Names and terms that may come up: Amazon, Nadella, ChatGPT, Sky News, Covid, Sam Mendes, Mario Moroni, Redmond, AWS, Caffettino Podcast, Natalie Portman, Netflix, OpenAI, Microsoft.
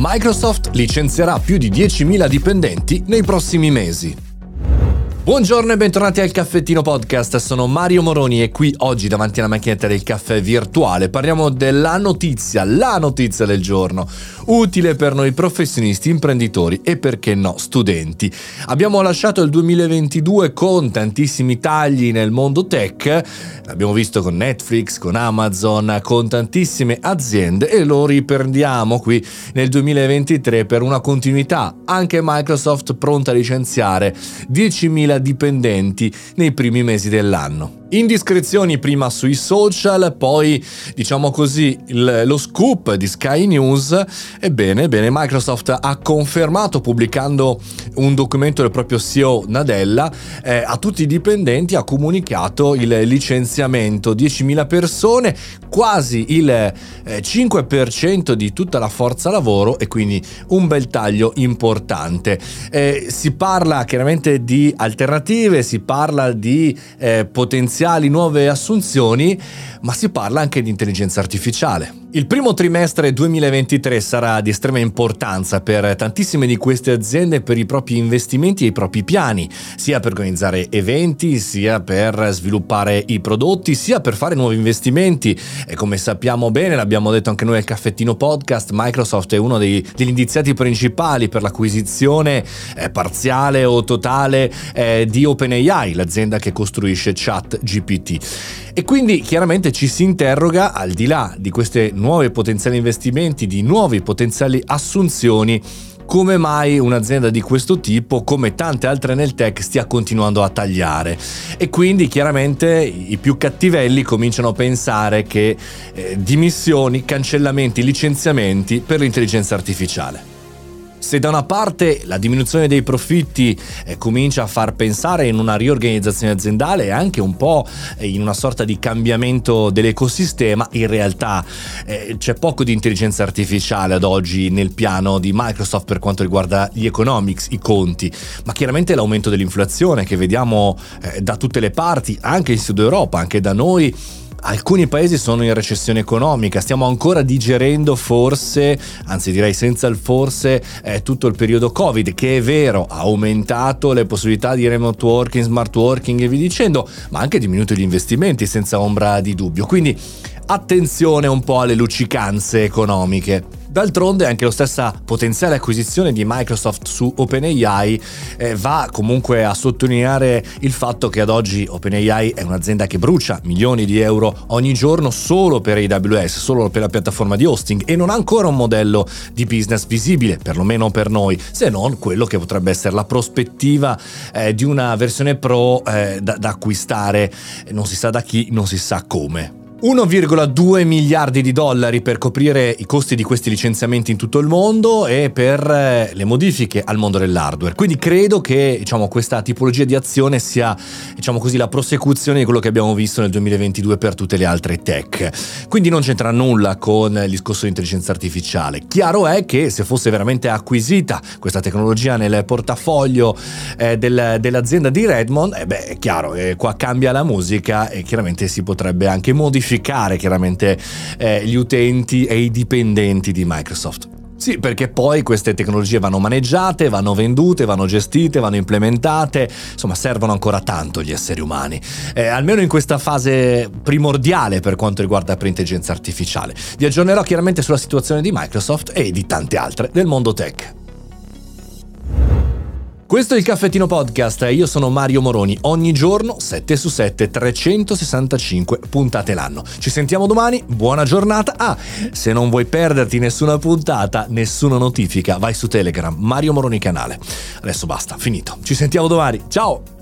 Microsoft licenzierà più di 10.000 dipendenti nei prossimi mesi. Buongiorno e bentornati al Caffettino Podcast, sono Mario Moroni e qui oggi davanti alla macchinetta del caffè virtuale parliamo della notizia, la notizia del giorno, utile per noi professionisti, imprenditori e perché no studenti. Abbiamo lasciato il 2022 con tantissimi tagli nel mondo tech, l'abbiamo visto con Netflix, con Amazon, con tantissime aziende e lo riprendiamo qui nel 2023 per una continuità, anche Microsoft pronta a licenziare 10.000 dipendenti nei primi mesi dell'anno. Indiscrezioni prima sui social, poi diciamo così lo scoop di Sky News. Ebbene, Microsoft ha confermato, pubblicando un documento del proprio CEO Nadella, a tutti i dipendenti ha comunicato il licenziamento, 10.000 persone, quasi il 5% di tutta la forza lavoro, e quindi un bel taglio importante. Si parla chiaramente di alternative, si parla di potenziali nuove assunzioni, ma si parla anche di intelligenza artificiale. Il primo trimestre 2023 sarà di estrema importanza per tantissime di queste aziende, per i propri investimenti e i propri piani, sia per organizzare eventi, sia per sviluppare i prodotti, sia per fare nuovi investimenti. E come sappiamo bene, l'abbiamo detto anche noi al Caffettino Podcast, Microsoft è uno degli indiziati principali per l'acquisizione parziale o totale di OpenAI, l'azienda che costruisce ChatGPT. E quindi chiaramente ci si interroga, al di là di queste nuovi potenziali investimenti, di nuovi potenziali assunzioni, come mai un'azienda di questo tipo, come tante altre nel tech, stia continuando a tagliare. E quindi chiaramente i più cattivelli cominciano a pensare che dimissioni, cancellamenti, licenziamenti per l'intelligenza artificiale. Se da una parte la diminuzione dei profitti comincia a far pensare in una riorganizzazione aziendale e anche un po' in una sorta di cambiamento dell'ecosistema, in realtà c'è poco di intelligenza artificiale ad oggi nel piano di Microsoft per quanto riguarda gli economics, i conti, ma chiaramente l'aumento dell'inflazione che vediamo da tutte le parti, anche in Sud Europa, anche da noi. Alcuni paesi sono in recessione economica, stiamo ancora digerendo forse, anzi direi senza il forse, tutto il periodo Covid, che è vero, ha aumentato le possibilità di remote working, smart working e via dicendo, ma ha anche diminuito gli investimenti senza ombra di dubbio, quindi attenzione un po' alle luccicanze economiche. D'altronde anche la stessa potenziale acquisizione di Microsoft su OpenAI va comunque a sottolineare il fatto che ad oggi OpenAI è un'azienda che brucia milioni di euro ogni giorno solo per AWS, solo per la piattaforma di hosting, e non ha ancora un modello di business visibile, perlomeno per noi, se non quello che potrebbe essere la prospettiva di una versione pro da acquistare non si sa da chi, non si sa come. 1,2 miliardi di dollari per coprire i costi di questi licenziamenti in tutto il mondo e per le modifiche al mondo dell'hardware. Quindi credo che questa tipologia di azione sia la prosecuzione di quello che abbiamo visto nel 2022 per tutte le altre tech. Quindi non c'entra nulla con il discorso di intelligenza artificiale. Chiaro è che se fosse veramente acquisita questa tecnologia nel portafoglio dell'azienda di Redmond, è chiaro, qua cambia la musica e chiaramente si potrebbe anche modificare gli utenti e i dipendenti di Microsoft. Sì, perché poi queste tecnologie vanno maneggiate, vanno vendute, vanno gestite, vanno implementate, servono ancora tanto gli esseri umani, almeno in questa fase primordiale per quanto riguarda l'intelligenza artificiale. Vi aggiornerò chiaramente sulla situazione di Microsoft e di tante altre del mondo tech. Questo è il Caffettino Podcast, io sono Mario Moroni, ogni giorno 7 su 7, 365 puntate l'anno. Ci sentiamo domani, buona giornata. Se non vuoi perderti nessuna puntata, nessuna notifica, vai su Telegram, Mario Moroni canale. Adesso basta, finito. Ci sentiamo domani, ciao!